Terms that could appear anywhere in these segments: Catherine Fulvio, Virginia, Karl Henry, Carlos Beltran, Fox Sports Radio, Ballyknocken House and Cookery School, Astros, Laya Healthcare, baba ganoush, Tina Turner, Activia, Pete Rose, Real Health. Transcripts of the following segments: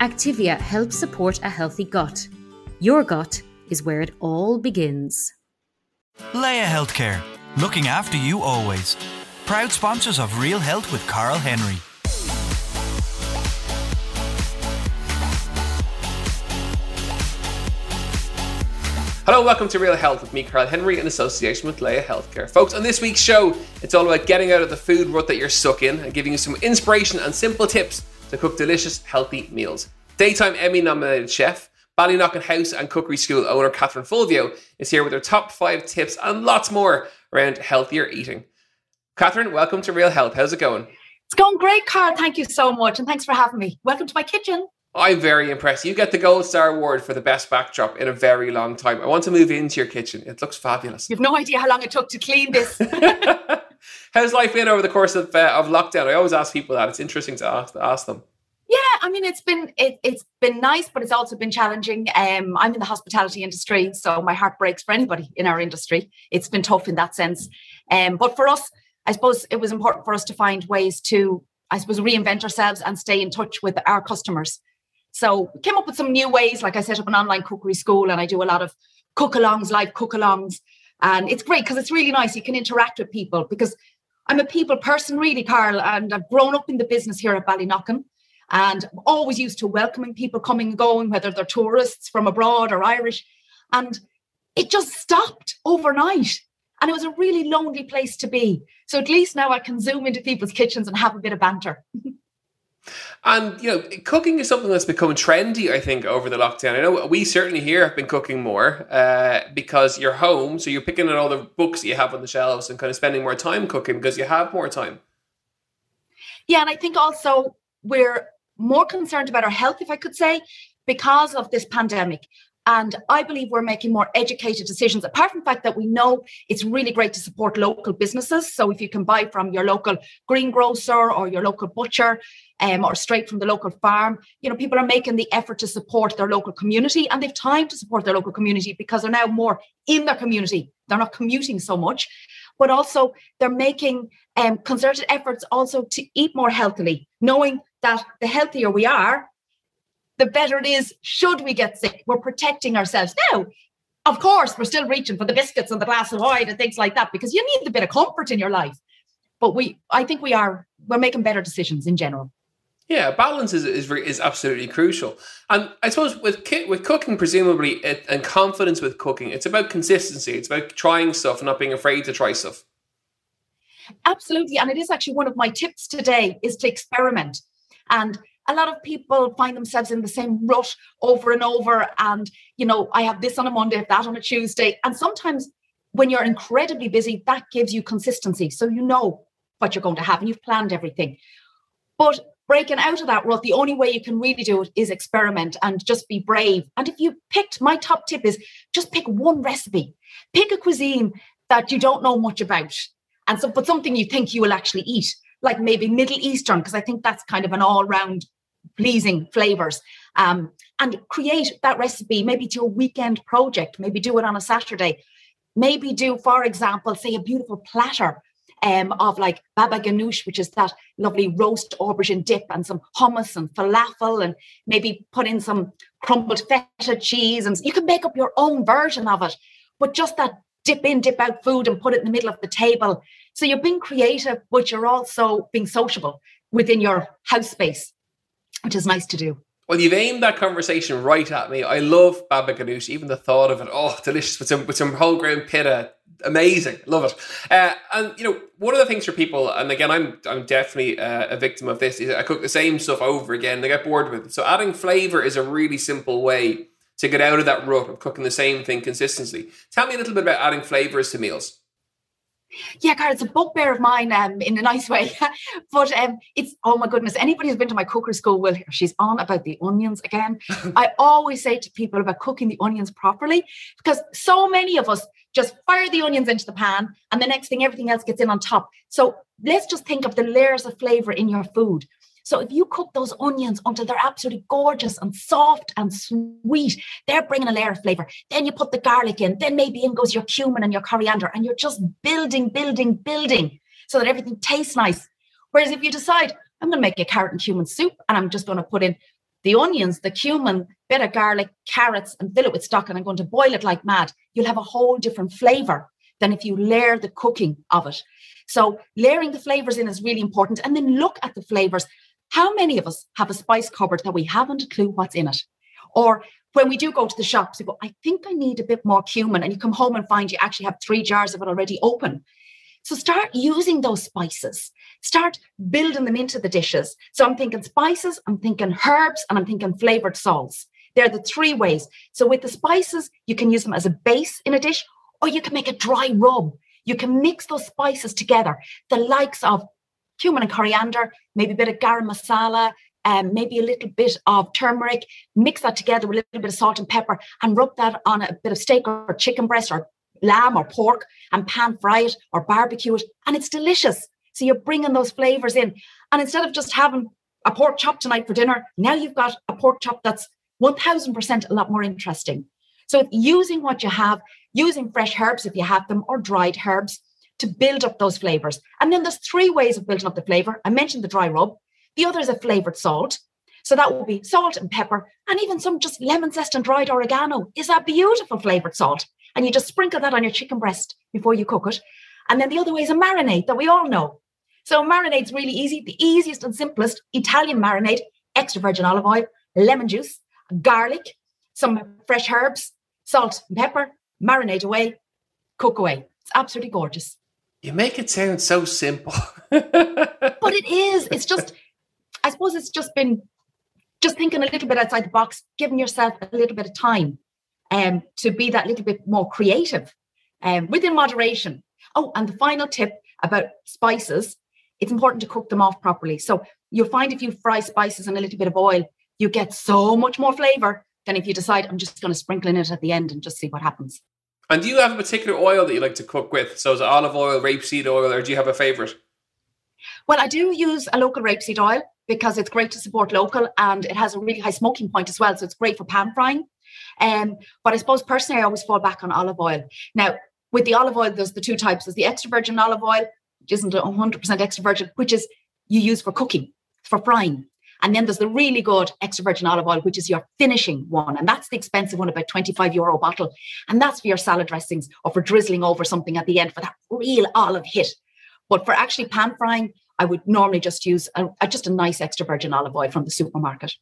Activia helps support a healthy gut. Your gut is where it all begins. Laya Healthcare, looking after you always. Proud sponsors of Real Health with Karl Henry. Hello, welcome to Real Health with me, Karl Henry, in association with Laya Healthcare. Folks, on this week's show, it's all about getting out of the food rut that you're stuck in and giving you some inspiration and simple tips to cook delicious, healthy meals. Daytime Emmy-nominated chef, Ballyknocken House and Cookery School owner Catherine Fulvio is here with her top 5 tips and lots more around healthier eating. Catherine, welcome to Real Health. How's it going? It's going great, Karl. Thank you so much, and thanks for having me. Welcome to my kitchen. I'm very impressed. You get the Gold Star Award for the best backdrop in a very long time. I want to move into your kitchen. It looks fabulous. You've no idea how long it took to clean this. How's life been over the course of lockdown? I always ask people that. It's interesting to ask them. Yeah, I mean, it's been nice, but it's also been challenging. I'm in the hospitality industry, so my heart breaks for anybody in our industry. It's been tough in that sense. But for us, I suppose it was important for us to find ways to, reinvent ourselves and stay in touch with our customers. So we came up with some new ways. Like, I set up an online cookery school and I do a lot of cook-alongs, live cook-alongs. And it's great because it's really nice. You can interact with people because I'm a people person really, Karl. And I've grown up in the business here at Ballyknocken and I'm always used to welcoming people coming and going, whether they're tourists from abroad or Irish. And it just stopped overnight. And it was a really lonely place to be. So at least now I can zoom into people's kitchens and have a bit of banter. And, you know, cooking is something that's become trendy, I think, over the lockdown. I know we certainly here have been cooking more because you're home. So you're picking out all the books that you have on the shelves and kind of spending more time cooking because you have more time. Yeah. And I think also we're more concerned about our health, if I could say, because of this pandemic. And I believe we're making more educated decisions, apart from the fact that we know it's really great to support local businesses. So if you can buy from your local greengrocer or your local butcher or straight from the local farm, you know, people are making the effort to support their local community, and they've time to support their local community because they're now more in their community. They're not commuting so much, but also they're making concerted efforts also to eat more healthily, knowing that the healthier we are, the better it is should we get sick. We're protecting ourselves. Now, of course, we're still reaching for the biscuits and the glass of wine and things like that because you need a bit of comfort in your life. But we're making better decisions in general. Yeah, balance is absolutely crucial. And I suppose with cooking, presumably, and confidence with cooking, it's about consistency. It's about trying stuff and not being afraid to try stuff. Absolutely. And it is actually one of my tips today is to experiment. And a lot of people find themselves in the same rut over and over. And, you know, I have this on a Monday, that on a Tuesday. And sometimes when you're incredibly busy, that gives you consistency. So you know what you're going to have and you've planned everything. But breaking out of that rut, the only way you can really do it is experiment and just be brave. And if you picked, my top tip is just pick one recipe. Pick a cuisine that you don't know much about, but something you think you will actually eat. Like maybe Middle Eastern, because I think that's kind of an all-round pleasing flavours. And create that recipe, maybe do a weekend project, maybe do it on a Saturday. Maybe do, for example, say a beautiful platter of like baba ganoush, which is that lovely roast aubergine dip and some hummus and falafel, and maybe put in some crumbled feta cheese. And you can make up your own version of it, but just that dip in, dip out food and put it in the middle of the table. So you're being creative, but you're also being sociable within your house space, which is nice to do. Well, you've aimed that conversation right at me. I love baba ganoush, even the thought of it. Oh, delicious with some whole grain pita. Amazing. Love it. And, you know, one of the things for people, and again, I'm definitely a victim of this, is I cook the same stuff over again. They get bored with it. So adding flavour is a really simple way to get out of that rut of cooking the same thing consistently. Tell me a little bit about adding flavours to meals. Yeah, Karl, it's a bugbear of mine in a nice way. But it's, oh my goodness, anybody who's been to my cookery school will hear she's on about the onions again. I always say to people about cooking the onions properly, because so many of us just fire the onions into the pan and the next thing, everything else gets in on top. So let's just think of the layers of flavor in your food. So if you cook those onions until they're absolutely gorgeous and soft and sweet, they're bringing a layer of flavor. Then you put the garlic in, then maybe in goes your cumin and your coriander, and you're just building, building, building so that everything tastes nice. Whereas if you decide, I'm going to make a carrot and cumin soup and I'm just going to put in the onions, the cumin, bit of garlic, carrots, and fill it with stock, and I'm going to boil it like mad, you'll have a whole different flavor than if you layer the cooking of it. So layering the flavors in is really important. And then look at the flavors. How many of us have a spice cupboard that we haven't a clue what's in it? Or when we do go to the shops, we go, I think I need a bit more cumin. And you come home and find you actually have 3 jars of it already open. So start using those spices. Start building them into the dishes. So I'm thinking spices, I'm thinking herbs, and I'm thinking flavored salts. They're the 3 ways. So with the spices, you can use them as a base in a dish, or you can make a dry rub. You can mix those spices together. The likes of cumin and coriander, maybe a bit of garam masala, maybe a little bit of turmeric, mix that together with a little bit of salt and pepper and rub that on a bit of steak or chicken breast or lamb or pork and pan fry it or barbecue it. And it's delicious. So you're bringing those flavors in. And instead of just having a pork chop tonight for dinner, now you've got a pork chop that's 1000% a lot more interesting. So using what you have, using fresh herbs if you have them or dried herbs, to build up those flavors. And then there's 3 ways of building up the flavor. I mentioned the dry rub. The other is a flavored salt. So that will be salt and pepper and even some just lemon zest and dried oregano is a beautiful flavored salt. And you just sprinkle that on your chicken breast before you cook it. And then the other way is a marinade that we all know. So marinade's really easy. The easiest and simplest Italian marinade, extra virgin olive oil, lemon juice, garlic, some fresh herbs, salt and pepper, marinade away, cook away. It's absolutely gorgeous. You make it sound so simple. But it is. It's just, I suppose it's just been, just thinking a little bit outside the box, giving yourself a little bit of time to be that little bit more creative within moderation. Oh, and the final tip about spices, it's important to cook them off properly. So you'll find if you fry spices in a little bit of oil, you get so much more flavor than if you decide, I'm just going to sprinkle in it at the end and just see what happens. And do you have a particular oil that you like to cook with? So is it olive oil, rapeseed oil, or do you have a favorite? Well, I do use a local rapeseed oil because it's great to support local and it has a really high smoking point as well. So it's great for pan frying. But I suppose personally, I always fall back on olive oil. Now, with the olive oil, there's the 2 types. There's the extra virgin olive oil, which isn't 100% extra virgin, which is you use for cooking, for frying. And then there's the really good extra virgin olive oil, which is your finishing one. And that's the expensive one, about €25 bottle. And that's for your salad dressings or for drizzling over something at the end for that real olive hit. But for actually pan frying, I would normally just use just a nice extra virgin olive oil from the supermarket.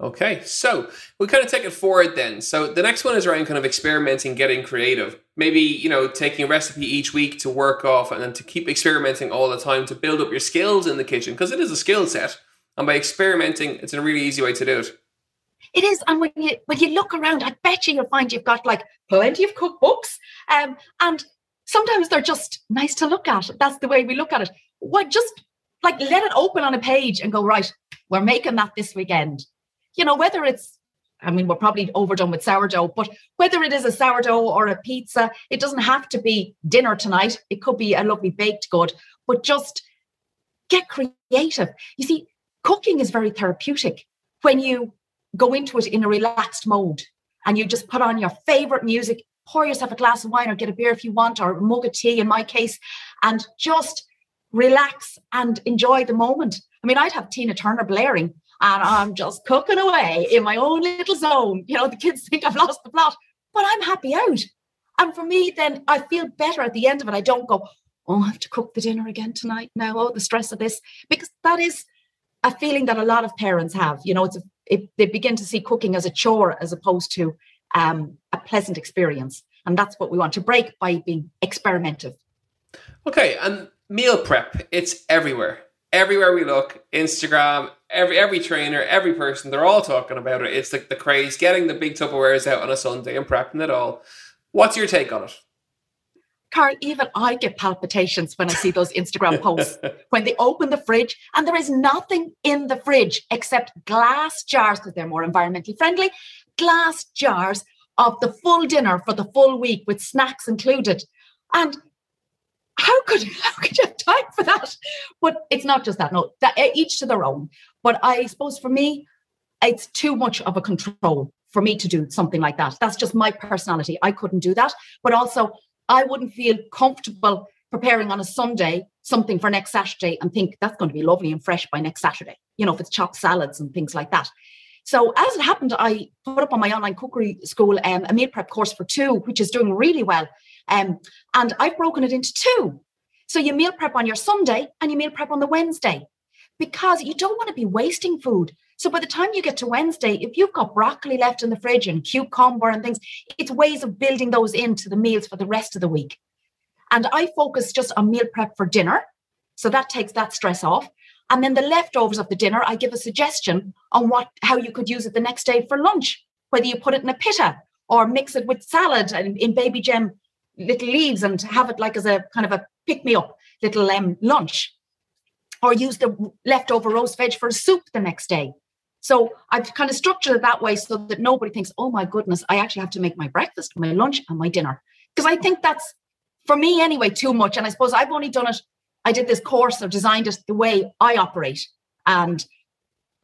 Okay, so we kind of take it forward then. So the next one is around kind of experimenting, getting creative. Maybe, you know, taking a recipe each week to work off and then to keep experimenting all the time to build up your skills in the kitchen, because it is a skill set. And by experimenting, it's a really easy way to do it. It is. And when you look around, I bet you'll find you've got like plenty of cookbooks. And sometimes they're just nice to look at. That's the way we look at it. Well, just like let it open on a page and go, right, we're making that this weekend. You know, whether it's, I mean, we're probably overdone with sourdough, but whether it is a sourdough or a pizza, it doesn't have to be dinner tonight. It could be a lovely baked good, but just get creative. You see, cooking is very therapeutic when you go into it in a relaxed mode and you just put on your favorite music, pour yourself a glass of wine or get a beer if you want, or a mug of tea in my case, and just relax and enjoy the moment. I mean, I'd have Tina Turner blaring and I'm just cooking away in my own little zone. You know, the kids think I've lost the plot, but I'm happy out. And for me, then I feel better at the end of it. I don't go, oh, I have to cook the dinner again tonight now. Oh, the stress of this, because that is a feeling that a lot of parents have. You know, they begin to see cooking as a chore as opposed to a pleasant experience. And that's what we want to break by being experimentative. Okay, and meal prep, it's everywhere. Everywhere we look, Instagram, every trainer, every person, they're all talking about it. It's like the craze, getting the big Tupperwares out on a Sunday and prepping it all. What's your take on it? Karl, even I get palpitations when I see those Instagram posts, when they open the fridge and there is nothing in the fridge except glass jars, because they're more environmentally friendly, glass jars of the full dinner for the full week with snacks included. And how could you have time for that? But it's not just that, no, that, each to their own. But I suppose for me, it's too much of a control for me to do something like that. That's just my personality. I couldn't do that. But also, I wouldn't feel comfortable preparing on a Sunday something for next Saturday and think that's going to be lovely and fresh by next Saturday, you know, if it's chopped salads and things like that. So as it happened, I put up on my online cookery school a meal prep course for two, which is doing really well. And I've broken it into two. So you meal prep on your Sunday and you meal prep on the Wednesday, because you don't want to be wasting food. So by the time you get to Wednesday, if you've got broccoli left in the fridge and cucumber and things, it's ways of building those into the meals for the rest of the week. And I focus just on meal prep for dinner. So that takes that stress off. And then the leftovers of the dinner, I give a suggestion on how you could use it the next day for lunch, whether you put it in a pitta or mix it with salad and in baby gem little leaves and have it like as a kind of a pick-me-up little lunch, or use the leftover roast veg for a soup the next day. So I've kind of structured it that way so that nobody thinks, oh my goodness, I actually have to make my breakfast, my lunch and my dinner. Because I think that's, for me anyway, too much. And I suppose I've only done it, I did this course, I've designed it the way I operate. And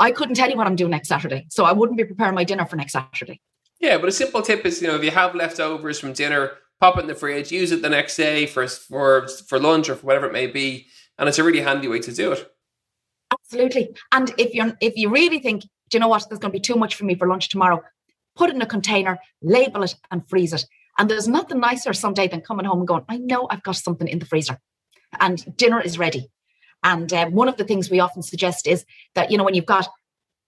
I couldn't tell you what I'm doing next Saturday. So I wouldn't be preparing my dinner for next Saturday. Yeah, but a simple tip is, you know, if you have leftovers from dinner, pop it in the fridge, use it the next day for lunch or for whatever it may be. And it's a really handy way to do it. Absolutely. And if you really think, do you know what, there's going to be too much for me for lunch tomorrow, put it in a container, label it and freeze it. And there's nothing nicer someday than coming home and going, I know I've got something in the freezer and dinner is ready. And one of the things we often suggest is that, you know, when you've got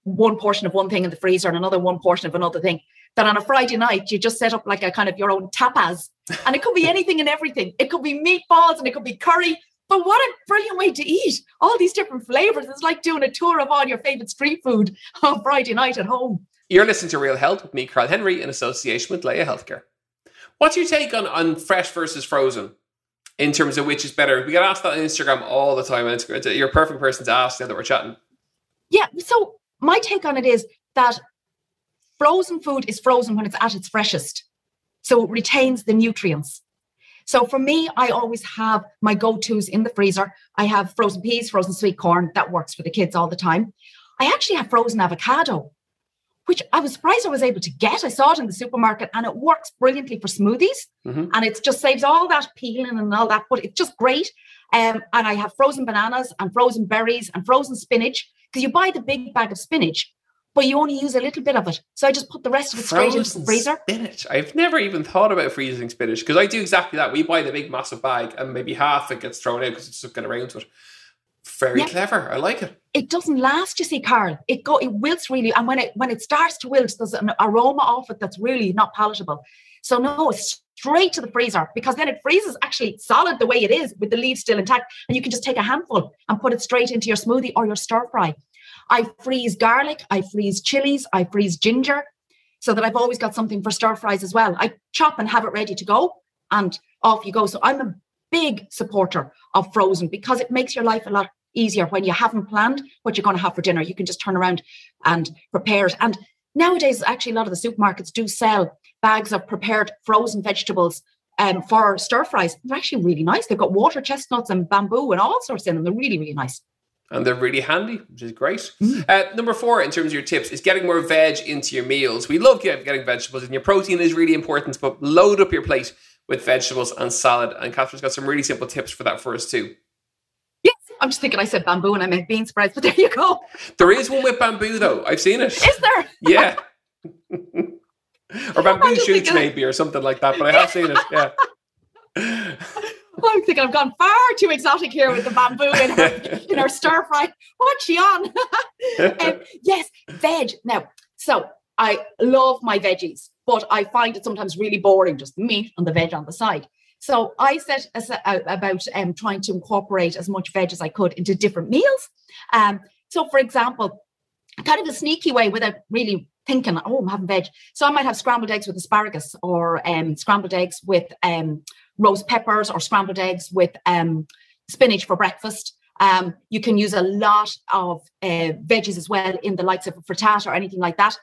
one portion of one thing in the freezer and another one portion of another thing, that on a Friday night, you just set up like a kind of your own tapas. And it could be anything and everything. It could be meatballs and it could be curry. But what a brilliant way to eat all these different flavors. It's like doing a tour of all your favorite street food on Friday night at home. You're listening to Real Health with me, Karl Henry, in association with Laya Healthcare. What's your take on fresh versus frozen in terms of which is better? We get asked that on Instagram all the time. And you're a perfect person to ask now that we're chatting. Yeah. So my take on it is that frozen food is frozen when it's at its freshest. So it retains the nutrients. So for me, I always have my go-tos in the freezer. I have frozen peas, frozen sweet corn. That works for the kids all the time. I actually have frozen avocado, which I was surprised I was able to get. I saw it in the supermarket and it works brilliantly for smoothies. Mm-hmm. And it just saves all that peeling and all that, but it's just great. And I have frozen bananas and frozen berries and frozen spinach, because you buy the big bag of spinach, but you only use a little bit of it. So I just put the rest of it straight into the freezer. Spinach. I've never even thought about freezing spinach, because I do exactly that. We buy the big massive bag and maybe half it gets thrown out because it's just getting around to it. Very clever. I like it. It doesn't last, you see, Karl. It wilts really. And when it starts to wilt, there's an aroma off it that's really not palatable. So no, it's straight to the freezer, because then it freezes actually solid the way it is with the leaves still intact. And you can just take a handful and put it straight into your smoothie or your stir fry. I freeze garlic, I freeze chilies, I freeze ginger, so that I've always got something for stir fries as well. I chop and have it ready to go and off you go. So I'm a big supporter of frozen, because it makes your life a lot easier when you haven't planned what you're going to have for dinner. You can just turn around and prepare it. And nowadays, actually, a lot of the supermarkets do sell bags of prepared frozen vegetables for stir fries. They're actually really nice. They've got water chestnuts and bamboo and all sorts in them. They're really, really nice. And they're really handy, which is great. Mm. Number 4, in terms of your tips, is getting more veg into your meals. We love getting vegetables, and your protein is really important, but load up your plate with vegetables and salad. And Catherine's got some really simple tips for that for us too. Yes, I'm just thinking I said bamboo and I meant bean sprouts, but there you go. There is one with bamboo though. I've seen it. Is there? Yeah. Or bamboo shoots maybe or something like that, but I have seen it, yeah. I'm thinking I've gone far too exotic here with the bamboo in our stir fry. What's she on? Yes, veg. Now, so I love my veggies, but I find it sometimes really boring, just the meat and the veg on the side. So I set about trying to incorporate as much veg as I could into different meals. So, for example, kind of a sneaky way without really thinking, oh, I'm having veg. So I might have scrambled eggs with asparagus, or scrambled eggs with roast peppers or scrambled eggs with spinach for breakfast. You can use a lot of veggies as well in the likes of a frittata or anything like that.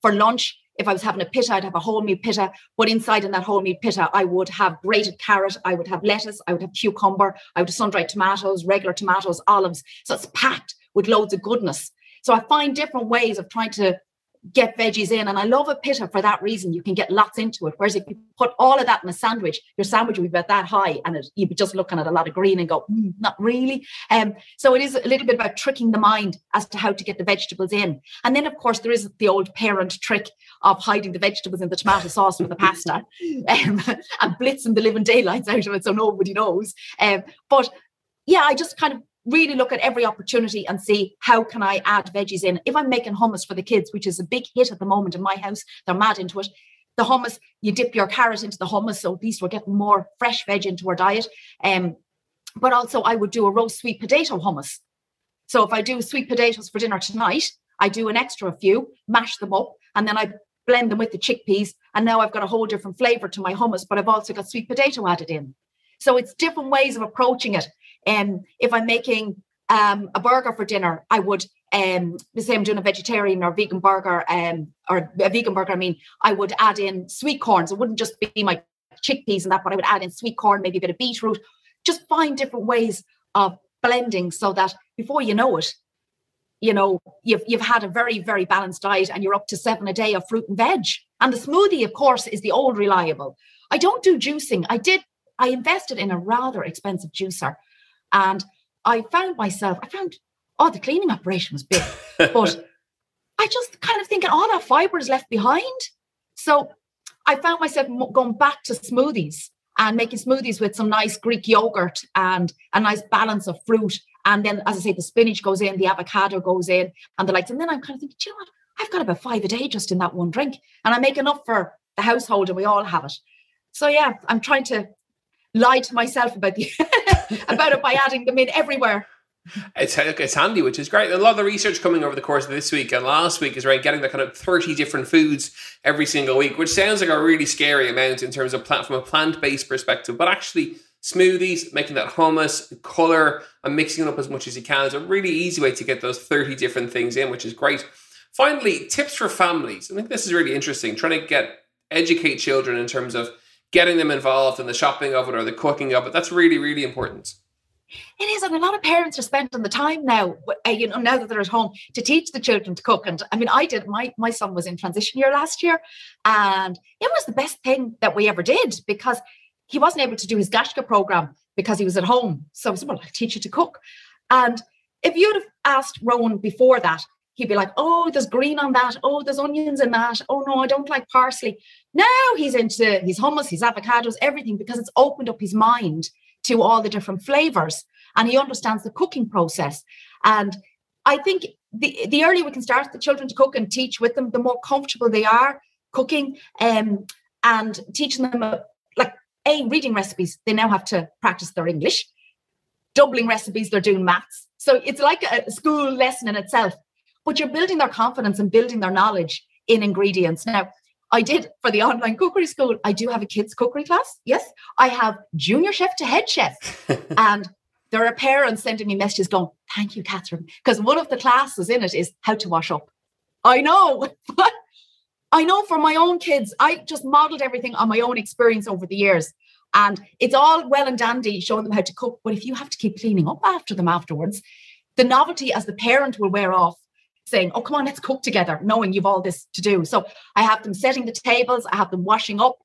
For lunch, if I was having a pitta, I'd have a wholemeal pitta, but inside in that wholemeal pitta, I would have grated carrot, I would have lettuce, I would have cucumber, I would have sun-dried tomatoes, regular tomatoes, olives. So it's packed with loads of goodness. So I find different ways of trying to get veggies in, and I love a pitta for that reason. You can get lots into it, whereas if you put all of that in a sandwich, your sandwich would be about that high, and you'd be just looking at a lot of green and go, not really. So it is a little bit about tricking the mind as to how to get the vegetables in. And then of course there is the old parent trick of hiding the vegetables in the tomato sauce with the pasta and blitzing the living daylights out of it so nobody knows. But yeah, I just kind of really look at every opportunity and see how can I add veggies in. If I'm making hummus for the kids, which is a big hit at the moment in my house, they're mad into it. The hummus, you dip your carrot into the hummus, so at least we're getting more fresh veg into our diet. But also I would do a roast sweet potato hummus. So if I do sweet potatoes for dinner tonight, I do an extra few, mash them up, and then I blend them with the chickpeas. And now I've got a whole different flavour to my hummus, but I've also got sweet potato added in. So it's different ways of approaching it. If I'm making a burger for dinner, I would say I'm doing a vegetarian or vegan burger, I would add in sweet corns. It wouldn't just be my chickpeas and that, but I would add in sweet corn, maybe a bit of beetroot. Just find different ways of blending so that before you know it, you know, you've had a very, very balanced diet, and you're up to 7 a day of fruit and veg. And the smoothie, of course, is the old reliable. I don't do juicing. I invested in a rather expensive juicer. And I found the cleaning operation was big, but I just kind of thinking all that fibre is left behind. So I found myself going back to smoothies and making smoothies with some nice Greek yogurt and a nice balance of fruit. And then, as I say, the spinach goes in, the avocado goes in, and the likes. And then I'm kind of thinking, do you know what? I've got about 5 a day just in that one drink, and I make enough for the household and we all have it. So yeah, I'm trying to lie to myself about it by adding them in everywhere. It's handy, which is great. A lot of the research coming over the course of this week and last week is around getting the kind of 30 different foods every single week, which sounds like a really scary amount in terms of from a plant-based perspective, but actually smoothies, making that hummus, colour, and mixing it up as much as you can is a really easy way to get those 30 different things in, which is great. Finally, tips for families. I think this is really interesting, trying to educate children in terms of getting them involved in the shopping of it or the cooking of it. That's really, really important. It is. And a lot of parents are spending the time now, you know, now that they're at home, to teach the children to cook. And I mean, I did. My son was in transition year last year, and it was the best thing that we ever did, because he wasn't able to do his Gashka program because he was at home. So I said, well, I'll teach you to cook. And if you'd have asked Rowan before that, he'd be like, oh, there's green on that. Oh, there's onions in that. Oh, no, I don't like parsley. Now he's into his hummus, his avocados, everything, because it's opened up his mind to all the different flavors, and he understands the cooking process. And I think the earlier we can start the children to cook and teach with them, the more comfortable they are cooking, and teaching them, reading recipes. They now have to practice their English. Doubling recipes, they're doing maths. So it's like a school lesson in itself. But you're building their confidence and building their knowledge in ingredients. Now, I did, for the online cookery school, I do have a kids' cookery class. Yes, I have junior chef to head chef. And there are parents sending me messages going, thank you, Catherine, because one of the classes in it is how to wash up. I know, but I know for my own kids, I just modelled everything on my own experience over the years. And it's all well and dandy showing them how to cook. But if you have to keep cleaning up after them afterwards, the novelty as the parent will wear off, saying, oh, come on, let's cook together, knowing you've all this to do. So I have them setting the tables, I have them washing up,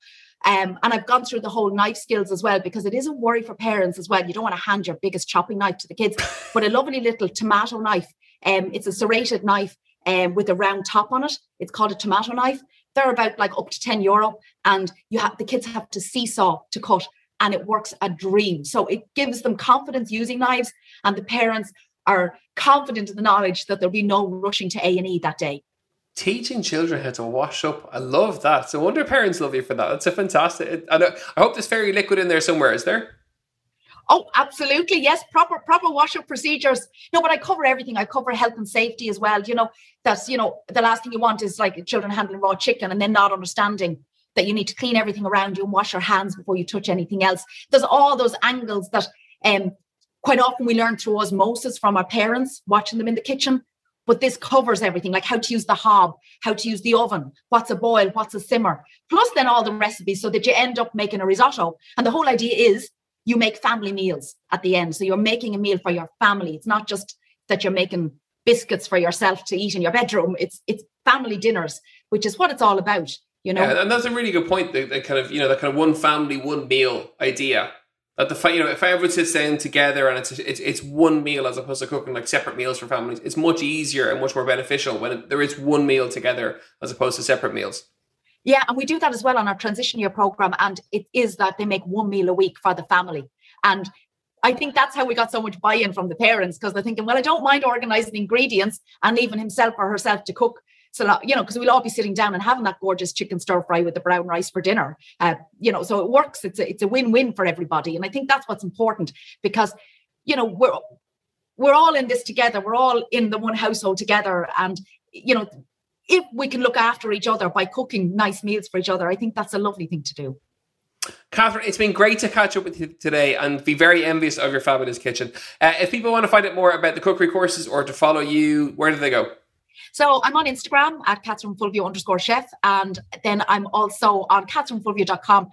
and I've gone through the whole knife skills as well, because it is a worry for parents as well. You don't want to hand your biggest chopping knife to the kids, but a lovely little tomato knife. It's a serrated knife with a round top on it. It's called a tomato knife. They're about up to €10, and the kids have to seesaw to cut, and it works a dream. So it gives them confidence using knives, and the parents are confident in the knowledge that there'll be no rushing to A&E that day. Teaching children how to wash up. I love that. So I wonder parents love you for that. That's a fantastic. I hope there's fairy liquid in there somewhere, is there? Oh, absolutely. Yes. Proper wash up procedures. No, but I cover everything. I cover health and safety as well. You know, that's, you know, the last thing you want is children handling raw chicken and then not understanding that you need to clean everything around you and wash your hands before you touch anything else. There's all those angles that quite often we learn through osmosis from our parents, watching them in the kitchen. But this covers everything, like how to use the hob, how to use the oven, what's a boil, what's a simmer, plus then all the recipes so that you end up making a risotto. And the whole idea is you make family meals at the end. So you're making a meal for your family. It's not just that you're making biscuits for yourself to eat in your bedroom. It's family dinners, which is what it's all about, you know. Yeah, and that's a really good point, the kind of, you know, that kind of one family, one meal idea. That the, you know, if everyone sits down together and it's one meal as opposed to cooking like separate meals for families, it's much easier and much more beneficial when there is one meal together as opposed to separate meals. Yeah, and we do that as well on our transition year program, and it is that they make one meal a week for the family. And I think that's how we got so much buy-in from the parents, because they're thinking, well, I don't mind organising ingredients and leaving himself or herself to cook. So, you know, because we'll all be sitting down and having that gorgeous chicken stir fry with the brown rice for dinner, you know, so it works. It's a win-win for everybody. And I think that's what's important because, you know, we're all in this together. We're all in the one household together. And, you know, if we can look after each other by cooking nice meals for each other, I think that's a lovely thing to do. Catherine, it's been great to catch up with you today and be very envious of your fabulous kitchen. If people want to find out more about the cookery courses or to follow you, where do they go? So I'm on Instagram at @CatherineFulvio_chef. And then I'm also on CatherineFulvio.com.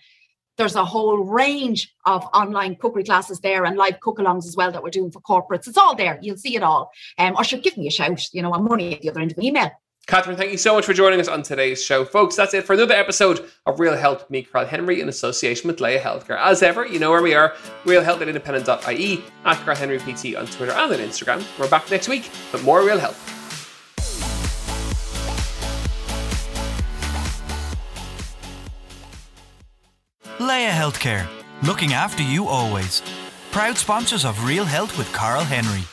There's a whole range of online cookery classes there and live cook-alongs as well that we're doing for corporates. It's all there. You'll see it all. Or should give me a shout, you know, I'm money at the other end of the email. Catherine, thank you so much for joining us on today's show. Folks, that's it for another episode of Real Health with me, Karl Henry, in association with Laya Healthcare. As ever, you know where we are, realhealth@independent.ie, @KarlHenryPT on Twitter and on Instagram. We're back next week with more Real Health. Laya Healthcare, looking after you always. Proud sponsors of Real Health with Karl Henry.